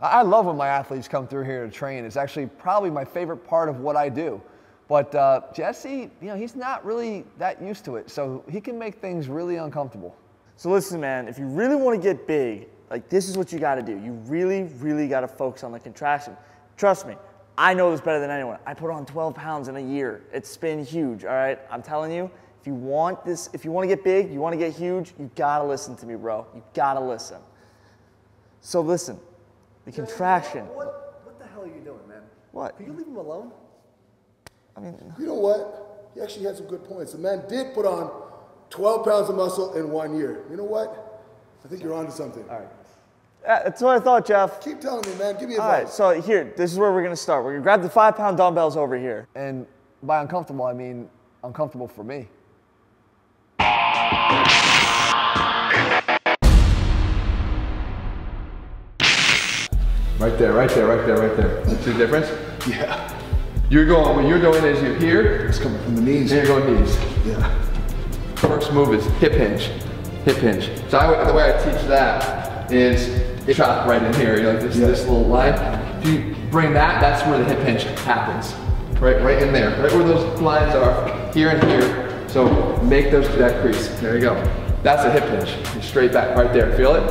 I love when my athletes come through here to train. It's actually probably my favorite part of what I do. But Jesse, you know, he's not really that used to it, so he can make things really uncomfortable. So listen, man, if you really want to get big, like, this is what you got to do. You really, really got to focus on the contraction. Trust me, I know this better than anyone. I put on 12 pounds in a year. It's been huge, all right? I'm telling you, if you want this, if you want to get big, you want to get huge, you got to listen to me, bro. You got to listen. So listen, the contraction. What the hell are you doing, man? What? Can you leave him alone? I mean, you know what? He actually had some good points. The man did put on 12 pounds of muscle in 1 year. You know what? I think you're onto something. All right. That's what I thought, Jeff. Keep telling me, man. Give me advice. All right, so here, this is where we're going to start. We're going to grab the 5-pound dumbbells over here. And by uncomfortable, I mean uncomfortable for me. Right there, right there, right there, right there. See the difference? Yeah. You're going, what you're doing is you're here. It's coming from the knees. And you're going knees. Yeah. First move is hip hinge. Hip hinge. So the way I teach that is you chop right in here. You know, this little line. If you bring that, that's where the hip hinge happens. Right in there. Right where those lines are. Here and here. So make those to that crease. There you go. That's a hip hinge. You're straight back right there. Feel it?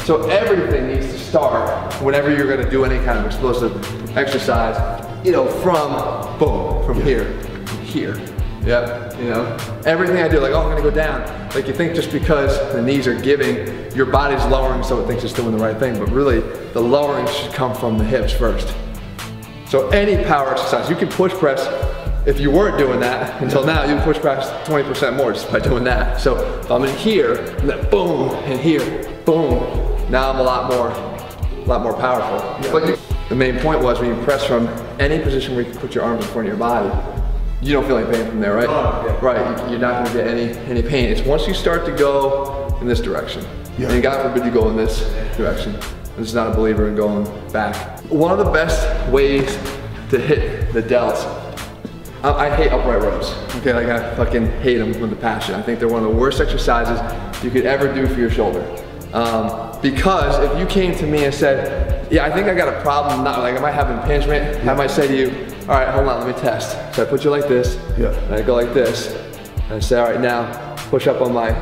So everything needs to start whenever you're going to do any kind of explosive exercise. You know, from boom, from here, to here. Yep, you know, everything I do, like, oh, I'm gonna go down. Like, you think just because the knees are giving, your body's lowering, so it thinks it's doing the right thing, but really, the lowering should come from the hips first. So any power exercise, you can push press, if you weren't doing that until now, you can push press 20% more just by doing that. So if I'm in here, and then boom, and here, boom, now I'm a lot more powerful. Yeah. But the main point was when you press from any position where you can put your arms in front of your body, you don't feel any pain from there, right? Oh, yeah. Right, you're not gonna get any pain. It's once you start to go in this direction. Yeah. And God forbid you go in this direction. I'm just not a believer in going back. One of the best ways to hit the delts, I hate upright rows. Okay, like I fucking hate them with a passion. I think they're one of the worst exercises you could ever do for your shoulder. Because if you came to me and said, yeah, I think I got a problem, not like I might have impingement, I might say to you, all right, hold on, let me test. So I put you like this, and I go like this, and I say, all right, now push up on my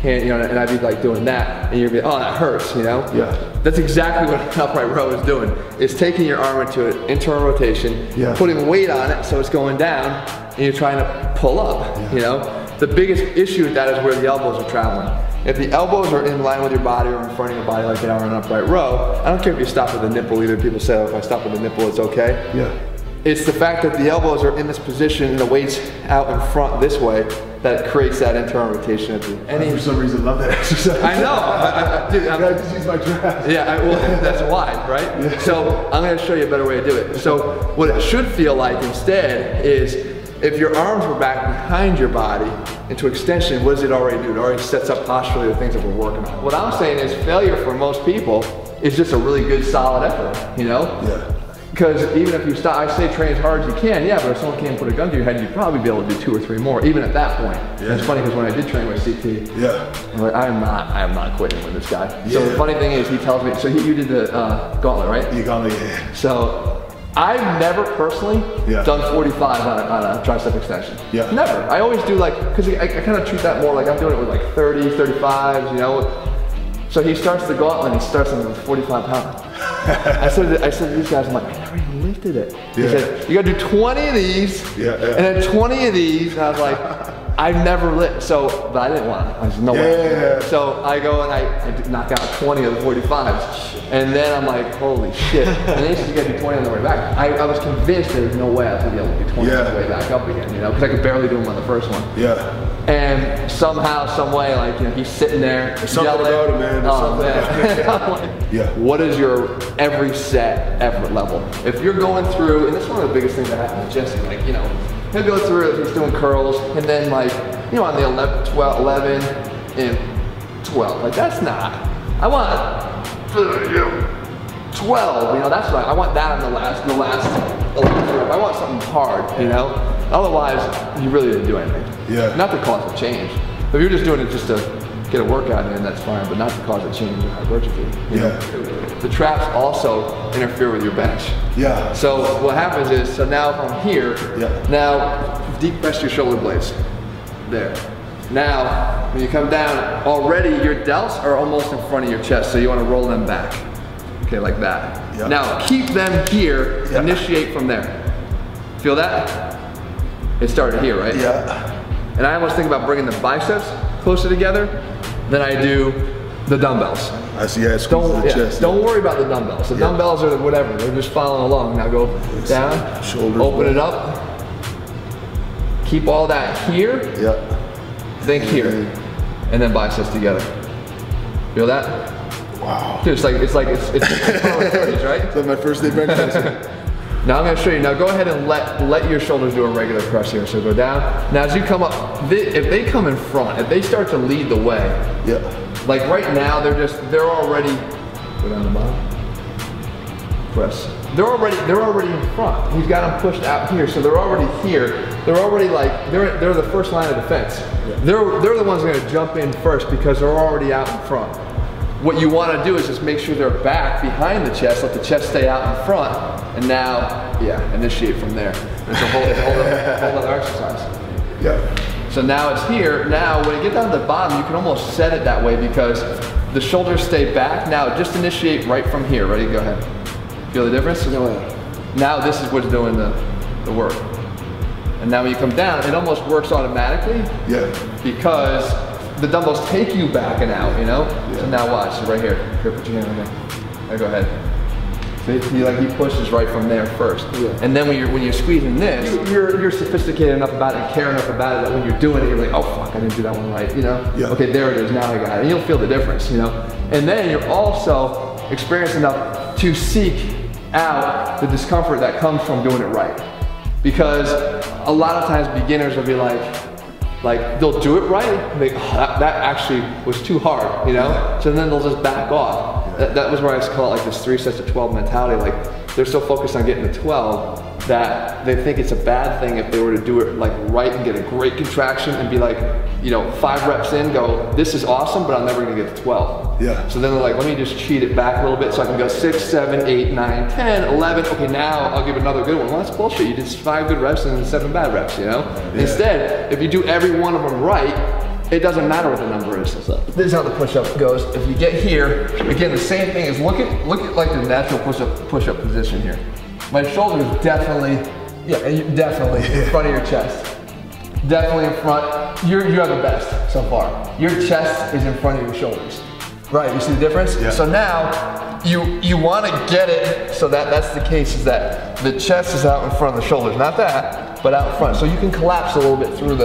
hand, you know, and I'd be like doing that, and you'd be, oh, that hurts, you know? Yeah. That's exactly what an upright row is doing. It's taking your arm into an internal rotation, putting weight on it so it's going down, and you're trying to pull up, you know? The biggest issue with that is where the elbows are traveling. If the elbows are in line with your body or in front of your body like they are in an upright row, I don't care if you stop with a nipple either. People say, oh, if I stop with a nipple, it's okay. Yeah. It's the fact that the elbows are in this position and the weight's out in front this way that creates that internal rotation at the end. I, for some reason, love that exercise. I know. Dude, I just use my traps. Yeah, well, that's why, right? Yeah. So I'm going to show you a better way to do it. So what it should feel like instead is if your arms were back behind your body into extension, what does it already do? It already sets up posturally the things that we're working on. What I'm saying is failure for most people is just a really good solid effort, you know? Yeah. Because even if you stop, I say train as hard as you can, yeah, but if someone came and put a gun to your head, you'd probably be able to do 2 or 3 more, even at that point. Yeah. It's funny because when I did train with CT, I'm like, I am not quitting with this guy. Yeah. So the funny thing is he tells me, so you did the gauntlet, right? The gauntlet, yeah. So I've never personally done 45 on a tricep extension. Yeah. Never. I always do like, because I kind of treat that more like I'm doing it with like 30s, 35s, you know? So he starts the gauntlet and he starts them with 45 pounds. I said to these guys, I'm like, I never even lifted it. Yeah. He said, you gotta do 20 of these, and then 20 of these. And I was like, I've never lifted, so, but I didn't want to. I said, no way. So I go and I knock out 20 of the 45s. And then I'm like, holy shit. And then he said, you gotta do 20 on the way back. I was convinced there was no way I was gonna be able to do 20 on the way back up again, you know, because I could barely do them on the first one. Yeah. And somehow, some way, like, you know, he's sitting there yelling, about it, man. Oh, man. Like, what is your every set effort level? If you're going through, and this is one of the biggest things that happens to Jesse, like, you know, he'll go through it, he's doing curls, and then like, you know, on the 11, 12, 11 and 12, like that's not, I want 12, you know, that's right. I want that on the last 11. I want something hard, you know? Otherwise, you really didn't do anything. Yeah. Not the cost of change. If you're just doing it just to get a workout in, that's fine, but not to cause a change in hypertrophy. You know, the traps also interfere with your bench. Yeah. So what happens is, so now if I'm here, now deep press your shoulder blades. There. Now, when you come down, already your delts are almost in front of your chest, so you want to roll them back. Okay, like that. Yeah. Now, keep them here, initiate from there. Feel that? It started here, right? Yeah. And I almost think about bringing the biceps closer together than I do the dumbbells. I see, yeah, it's the chest. Don't worry about the dumbbells. The dumbbells are whatever, they're just following along. Now go down, shoulders open it up. Keep all that here. Yeah. Think here. And then biceps together. Feel that? Wow. Dude, it's college, right? It's like my first day bench pressing. Now I'm gonna show you. Now go ahead and let your shoulders do a regular press here. So go down. Now as you come up, if they come in front, if they start to lead the way, like right now they're already, go down the bottom, press. They're already in front. He's got them pushed out here, so they're already here. They're already they're the first line of defense. Yeah. They're the ones that are gonna jump in first because they're already out in front. What you want to do is just make sure they're back behind the chest, let the chest stay out in front, and now, initiate from there. It's a whole other exercise. Yeah. So now it's here. Now, when you get down to the bottom, you can almost set it that way because the shoulders stay back. Now, just initiate right from here. Ready? Go ahead. Feel the difference? Now this is what's doing the work. And now when you come down, it almost works automatically because the dumbbells take you back and out, you know? Yeah. So now watch, so right here. Here, put your hand right there. Go ahead. So he pushes right from there first. Yeah. And then when you're squeezing this, you're sophisticated enough about it and care enough about it that when you're doing it, you're like, oh fuck, I didn't do that one right, you know? Yeah. Okay, there it is, now I got it. And you'll feel the difference, you know? And then you're also experienced enough to seek out the discomfort that comes from doing it right. Because a lot of times beginners will be like they'll do it right, and they, oh, that actually was too hard, you know? Yeah. So then they'll just back off. Yeah. That was where I used to call it like this 3 sets of 12 mentality, like they're so focused on getting the 12 that they think it's a bad thing if they were to do it like right and get a great contraction and be like, you know, 5 reps in, go, this is awesome, but I'm never gonna get to 12. Yeah. So then they're like, let me just cheat it back a little bit so I can go 6, 7, 8, 9, 10, 11. Okay, now I'll give another good one. Well, that's bullshit. You did 5 good reps and 7 bad reps, you know? Yeah. Instead, if you do every one of them right, it doesn't matter what the number is. This is how the push-up goes. If you get here, again, the same thing is look at like the natural push-up position here. My shoulder's definitely, definitely in front of your chest. Definitely in front. You're the best so far. Your chest is in front of your shoulders. Right, you see the difference? Yeah. So now, you want to get it, so that's the case, is that the chest is out in front of the shoulders. Not that, but out in front. So you can collapse a little bit through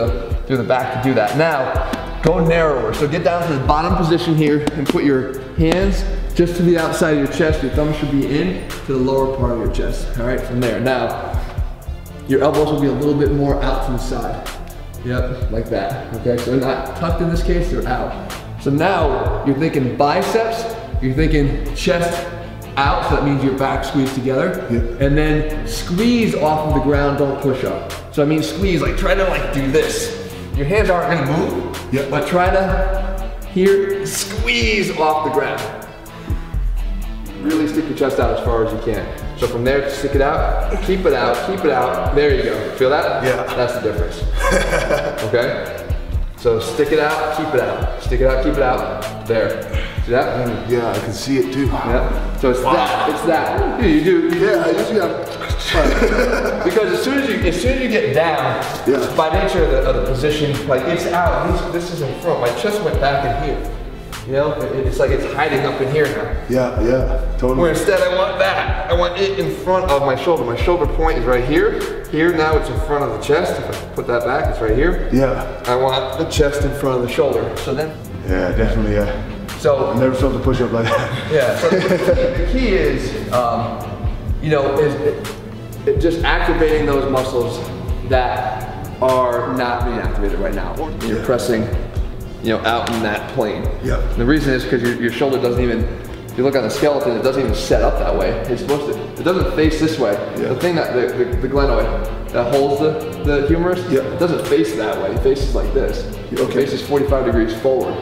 the back to do that. Now, go narrower. So get down to the bottom position here and put your hands just to the outside of your chest. Your thumb should be in to the lower part of your chest. All right, from there. Now, your elbows will be a little bit more out to the side. Yep, like that. Okay, so they're not tucked in this case, they're out. So now you're thinking biceps, you're thinking chest out, so that means your back squeezed together. Yep. And then squeeze off of the ground, don't push up. So I mean squeeze, like try to like do this. Your hands aren't gonna move, but try to here, squeeze off the ground. Really stick your chest out as far as you can. So from there, stick it out, keep it out, keep it out. There you go. Feel that? Yeah. That's the difference. Okay? So stick it out, keep it out. Stick it out, keep it out. There. See that? Mm, yeah, I can see it too. Yeah. So it's that. You do. Yeah, I just got. Because as soon as you get down, by nature of the position, like it's out. This is in front. My chest went back in here. You know, it's like it's hiding up in here now. Yeah, totally. Where instead I want that. I want it in front of my shoulder. My shoulder point is right here. Here, now it's in front of the chest. If I put that back, it's right here. Yeah. I want the chest in front of the shoulder. So then. Yeah, definitely, yeah. So. I never felt a push-up like that. Yeah, so the key is, you know, is just activating those muscles that are not being activated right now. You're pressing. You know, out in that plane. Yeah. The reason is because your shoulder doesn't even, if you look on the skeleton, it doesn't even set up that way. It's supposed to, it doesn't face this way. Yeah. The thing that, the glenoid that holds the humerus, it doesn't face that way. It faces like this. Okay. It faces 45 degrees forward.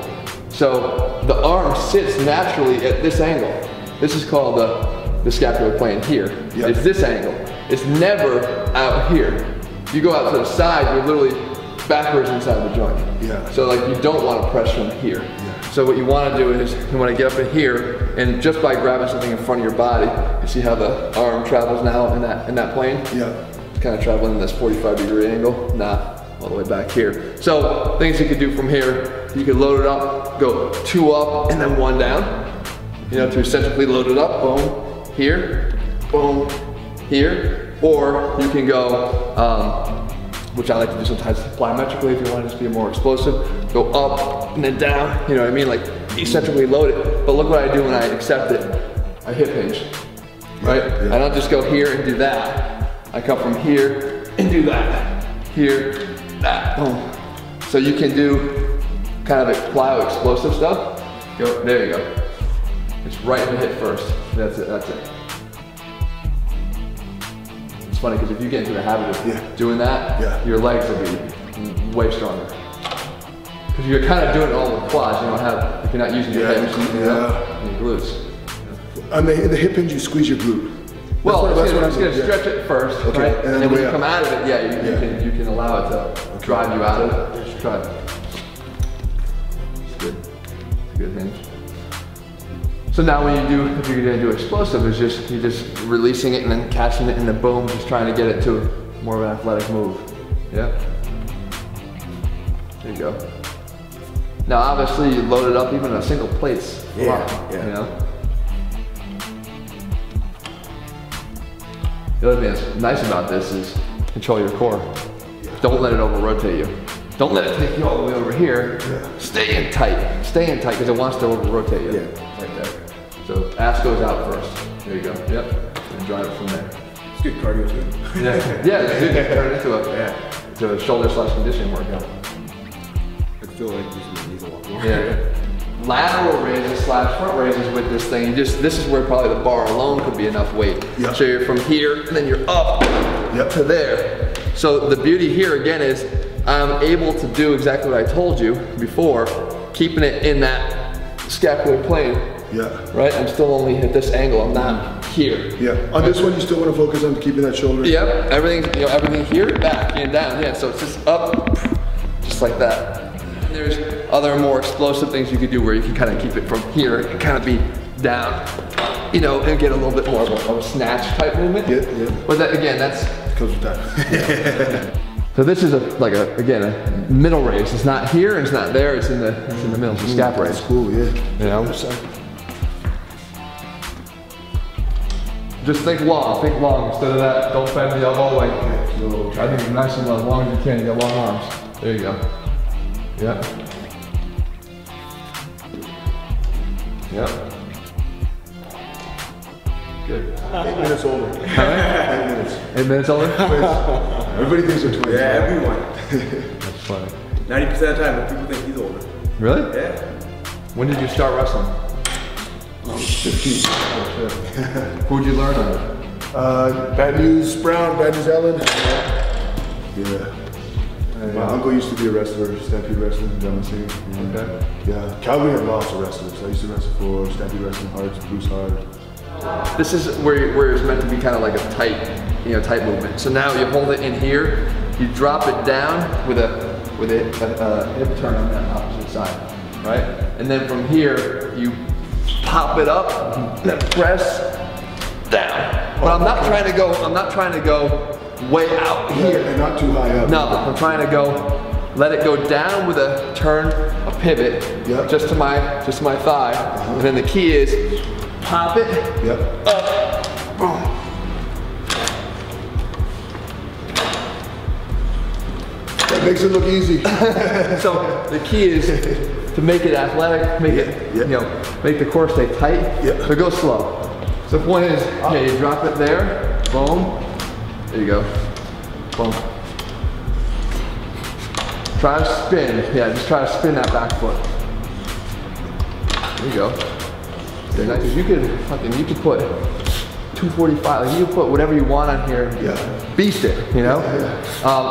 So the arm sits naturally at this angle. This is called the scapular plane here. Yep. It's this angle. It's never out here. If you go out to the side, you're literally backwards inside the joint. Yeah. So like you don't want to press from here. Yeah. So what you want to do is you want to get up in here, and just by grabbing something in front of your body, you see how the arm travels now in that plane? Yeah. It's kind of traveling in this 45-degree angle. Nah, all the way back here. So things you could do from here, you could load it up, go two up and then one down. You know, to essentially load it up, boom, here, or you can go, which I like to do sometimes plyometrically if you want it to be more explosive. Go up and then down, you know what I mean? Like eccentrically load it. But look what I do when I accept it. I hip hinge, right? Yeah. I don't just go here and do that. I come from here and do that. Here, that, boom. So you can do kind of a plyo explosive stuff. Go, there you go. It's right in the hip first. That's it, that's it. Funny because if you get into the habit of doing that, your legs will be way stronger. Because you're kind of doing it all with quads. You don't have, if you're not using your hips, you and your glutes. On the hip hinge, you squeeze your glute. Well, it's going to stretch it first, right? And then when you come out of it, you can allow it to drive you out of it. Just try it. It's good. It's a good hinge. So now when you do, if you're gonna do explosive, it's just, you're just releasing it and then catching it in the boom, just trying to get it to more of an athletic move. Yep. There you go. Now obviously you load it up even in a single plate's a lot, you know? The other thing that's nice about this is control your core. Don't let it over-rotate you. Don't let it take you all the way over here. Yeah. Stay in tight because it wants to over-rotate you. Yeah. Like that. So ass goes out first. There you go. Yep. And drive it from there. It's good cardio too. Yeah. Yeah. It's good to turn into a shoulder/conditioning workout. I feel like these knees a lot more. Yeah. Lateral raises / front raises with this thing. This is where probably the bar alone could be enough weight. Yep. So you're from here and then you're up to there. So the beauty here again is, I'm able to do exactly what I told you before, keeping it in that scapular plane. Yeah. Right? I'm still only at this angle. I'm not here. Yeah. On this one, you still want to focus on keeping that shoulder. Yep. Everything, you know, everything here, back and down. Yeah. So it's just up, just like that. And there's other more explosive things you could do where you can kind of keep it from here and kind of be down, you know, and get a little bit more of a snatch type movement. Yeah. Yeah. But that, again, that's because of that. So this is a middle raise. It's not here and it's not there, it's in the middle. It's a scap raise. It's cool, yeah. You know? Just think long instead of that. Don't bend the elbow, like try to be nice and long as you can. You got long arms. There you go. Yep. Yep. Good. 8 minutes older. All right? 8 minutes. 8 minutes older? Everybody thinks they're 20. Yeah, everyone. That's funny. 90% of the time, people think he's older. Really? Yeah. When did you start wrestling? I was 15. Oh, shit. Who'd you learn on? Bad News Brown, Bad News Ellen. Yeah. My uncle used to be a wrestler, Stampede Wrestling, down the scene. Okay. Yeah. Calgary had lots of wrestlers. I used to wrestle for Stampede Wrestling, Bruce Hart. This is where it's meant to be kind of like a tight, you know, tight movement. So now you hold it in here, you drop it down with a hip turn on that opposite side, right? And then from here you pop it up, then press down. But I'm not trying to go way out here. And not too high up. No, I'm trying to go. Let it go down with a turn, a pivot, just to my thigh, and then the key is. Pop it, up, boom. That makes it look easy. So the key is to make it athletic, make it, you know, make the core stay tight, so go slow. So the point is, okay, you drop it there, boom, there you go, boom. Try to spin, just try to spin that back foot. There you go. Nice. You could put 245, like you could put whatever you want on here, beast it, you know?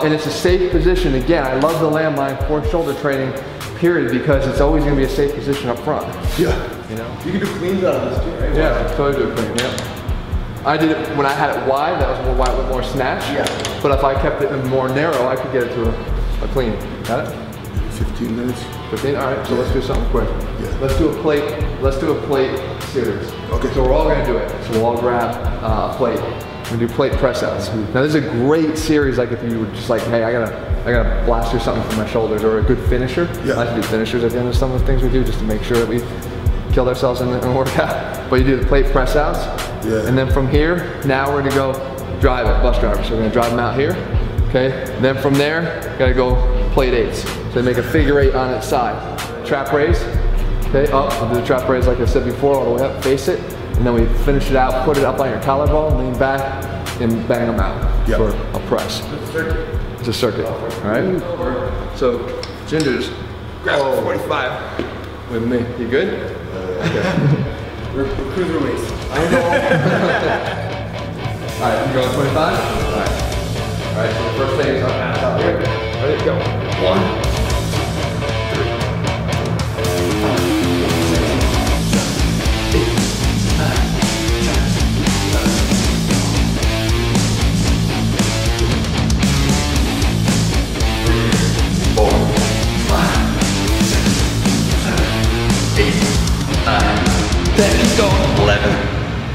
And it's a safe position. Again, I love the landmine for shoulder training period, because it's always going to be a safe position up front. Yeah. You know? You can do cleans out of this too, right? Yeah, I can totally do a clean, yeah. I did it when I had it wide, that was more wide with more snatch. Yeah. But if I kept it more narrow, I could get it to a clean. Got it? 15 minutes. 15? All right, so yeah. Let's do something quick. Yeah. Let's do a plate. Let's do a plate series. Okay. So we're all going to do it. So we'll all grab a plate. We do plate press outs. Now this is a great series. Like if you were just like, hey, I gotta blast or something from my shoulders, or a good finisher. Yeah. I like to do finishers at the end of some of the things we do, just to make sure that we killed ourselves in the workout. But you do the plate press outs. Yeah. And then from here, now we're gonna go drive it, bus driver. So we're gonna drive them out here. Okay. And then from there, gotta go plate eights. So they make a figure eight on its side. Trap raise. Okay. Up. I'll do the trap raise like I said before, all the way up. Face it. And then we finish it out, put it up on your collarbone, lean back, and bang them out for a press. It's a circuit, all right? So, Ginger's grab 45 with me. You good? Okay. We're cruiser waist. I don't know. All right, you going 25? All right. All right, so the first thing is up and out here. Ready, go. 1, 3. Keep going, 11,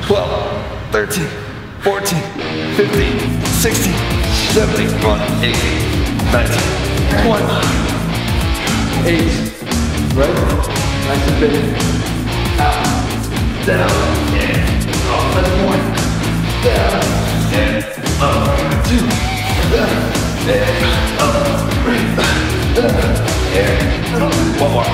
12, 13, 14, 15, 16, 17, 18, 19, 20, 8, right, nice and big, out, down, and up, that's 1, down, and up, 2, and up, 3, and up, 4, up,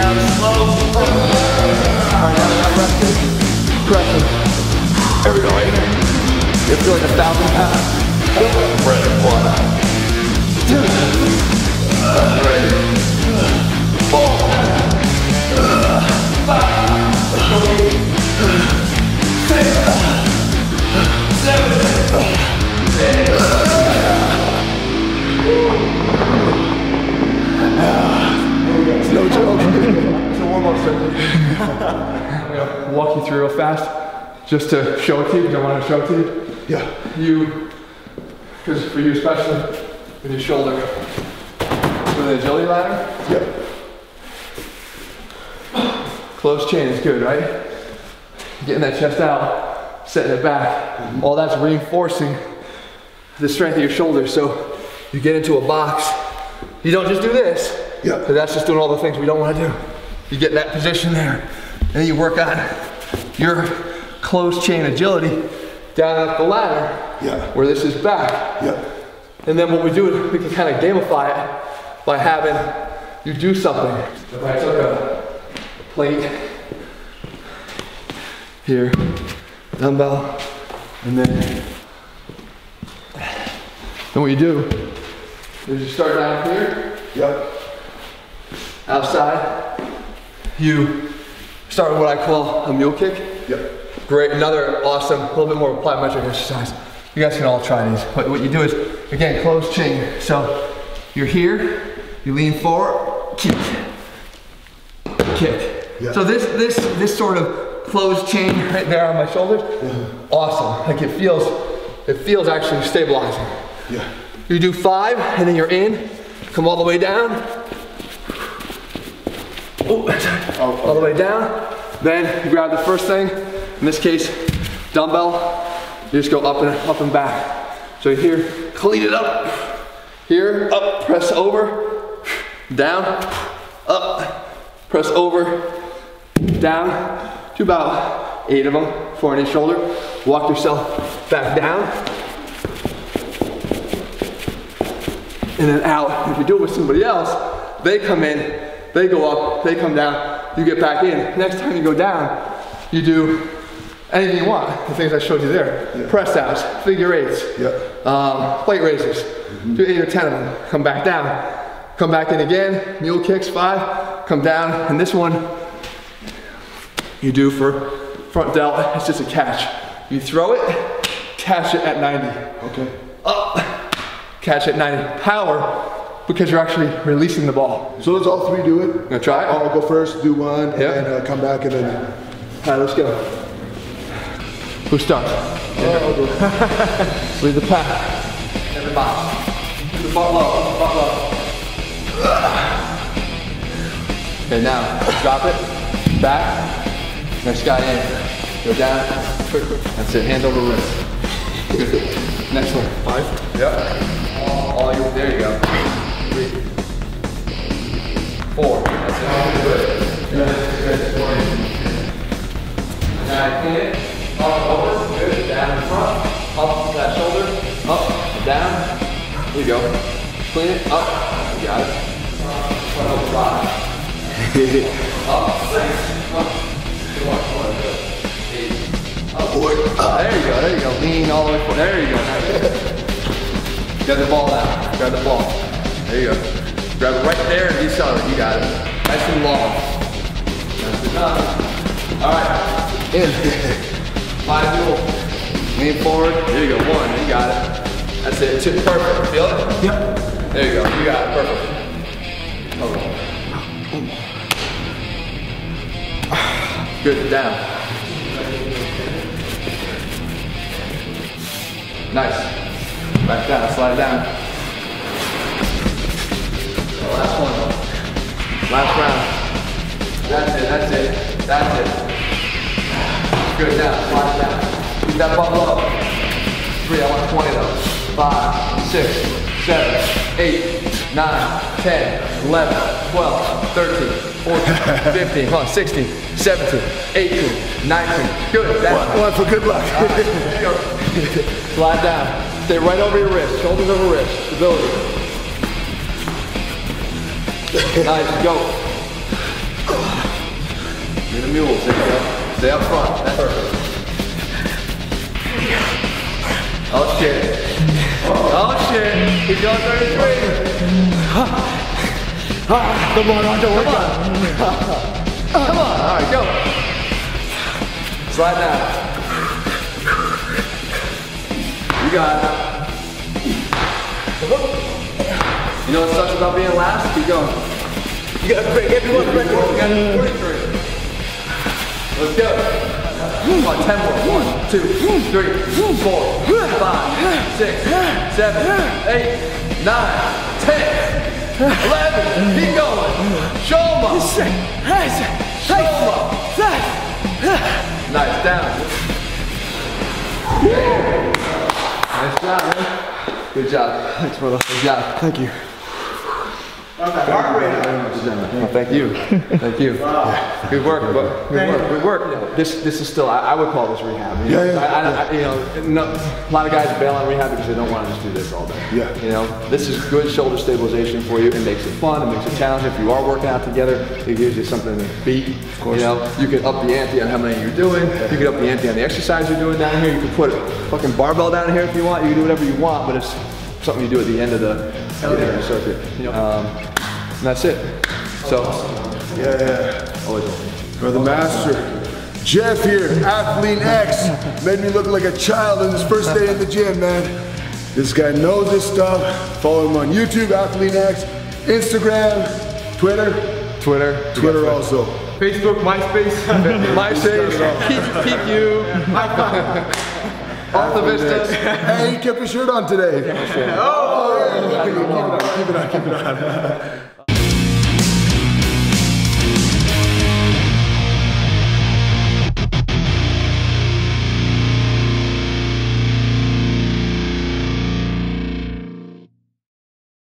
Down slow. Pressing. Every go right here. It's like 1,000 pounds. Breath, 1, 2, 3, 4, 5, 6, 7, 8. It's no joke. It's a warm-up circuit. I'm going to walk you through real fast just to show it to you. Do you want to show it to you? Yeah. Because for you especially, with your shoulder, with the agility ladder. Yep. Close chain is good, right? Getting that chest out, setting it back. Mm-hmm. All that's reinforcing the strength of your shoulder. So you get into a box. You don't just do this. Yeah. Because that's just doing all the things we don't want to do. You get in that position there, and then you work on your close chain agility down up the ladder. Yeah. Where this is back. Yeah. And then what we do is we can kind of gamify it by having you do something. If I took a plate here, dumbbell, and then what you do is you start down here. Yep. Outside, you start with what I call a mule kick. Yep. Great, another awesome, a little bit more plyometric exercise. You guys can all try these, but what you do is, again, closed chain. So you're here, you lean forward, kick, kick. Yeah. So this sort of closed chain right there on my shoulders, awesome. Like it feels actually stabilizing. Yeah. You do 5, and then you're in. Come all the way down. Oh, okay. All the way down. Then you grab the first thing. In this case, dumbbell. You just go up and back. So here, clean it up. Here, up, press over, down, up, press over, down. Do about 8 of them, 4-inch shoulder. Walk yourself back down. And then out. If you do it with somebody else, they come in, they go up, they come down, you get back in. Next time you go down, you do anything you want, the things I showed you there. Yep. Press outs, figure eights, yep. Plate raises, mm-hmm. do 8 or 10 of them, come back down. Come back in again, mule kicks, 5, come down, and this one you do for front delt, it's just a catch. You throw it, catch it at 90. Okay. Up, catch at 90. Power, because you're actually releasing the ball. So let's all three do it. Gonna try it? I'll go first, do one, yep. and then come back and then... All right, let's go. Who starts? Leave the pack. Everybody. Do the butt low, butt low. Okay, now drop it, back, next guy in, go down, that's it, hand over wrist. Good. Next one. 5? Yep. All you, there you go. 3, 4, that's it. Good. Good. 4. Now in, up, over, good, down in front, up, that shoulder, up, down, here you go. Clean it, up, you got it. There you go, there you go. Lean all the way forward. There you go. Grab the ball out. Grab the ball. There you go. Grab it right there and decelerate. You got it. Nice and long. That's enough. Alright. In. 5 dual. Lean forward. There you go. 1. You got it. That's it. 2. Perfect. Feel it? Yep. There you go. You got it. Perfect. Good, down. Nice. Back down, slide down. Last one. Last round. That's it, that's it, that's it. Good, down, slide down. Keep that bubble up. 3, I want 20 of those. 5, 6, 7, 8, 9, 10, 11, 12, 13, 14, 15, come on, 16, 17, 18, 19, good, that's one for good luck. Right. Slide down, stay right over your wrist, shoulders over wrist, stability. Nice, go. You're the mules, there you go. Stay up front, that's perfect. Oh shit. Oh shit, he's going 33. Come on, Roger, come on. Come on, all right, go. Slide down. You got it. You know what sucks about being last? Keep going. You got to break everyone. You got to 43. Let's go. Come on, 10 more. 1, 2, 3, 4, 5, 6, 7, 8, 9, 10. 11, keep going. Show them up. Show them up. Nice, down. Okay. Nice job, man. Good job. Thanks, brother. Good job. Thank you. Thank you. Thank you. Good work, bro. Good work. This is still, I would call this rehab. You know? A lot of guys bail on rehab because they don't want to just do this all day. Yeah. You know, this is good shoulder stabilization for you. It makes it fun. It makes it challenging. If you are working out together, it gives you something to beat. Of course. You know, you can up the ante on how many you're doing. You can up the ante on the exercise you're doing down here. You can put a fucking barbell down here if you want. You can do whatever you want, but it's something you do at the end of the circuit. Yep. And that's it. So, always open. Brother Master, Jeff here, AthleanX, made me look like a child on his first day in the gym, man. This guy knows his stuff. Follow him on YouTube, AthleanX, Instagram, Twitter also. Facebook, MySpace, MySpace, PQ. Off the business. Hey, he kept his shirt on today. Yeah, oh! Keep it on, keep it on, keep it on.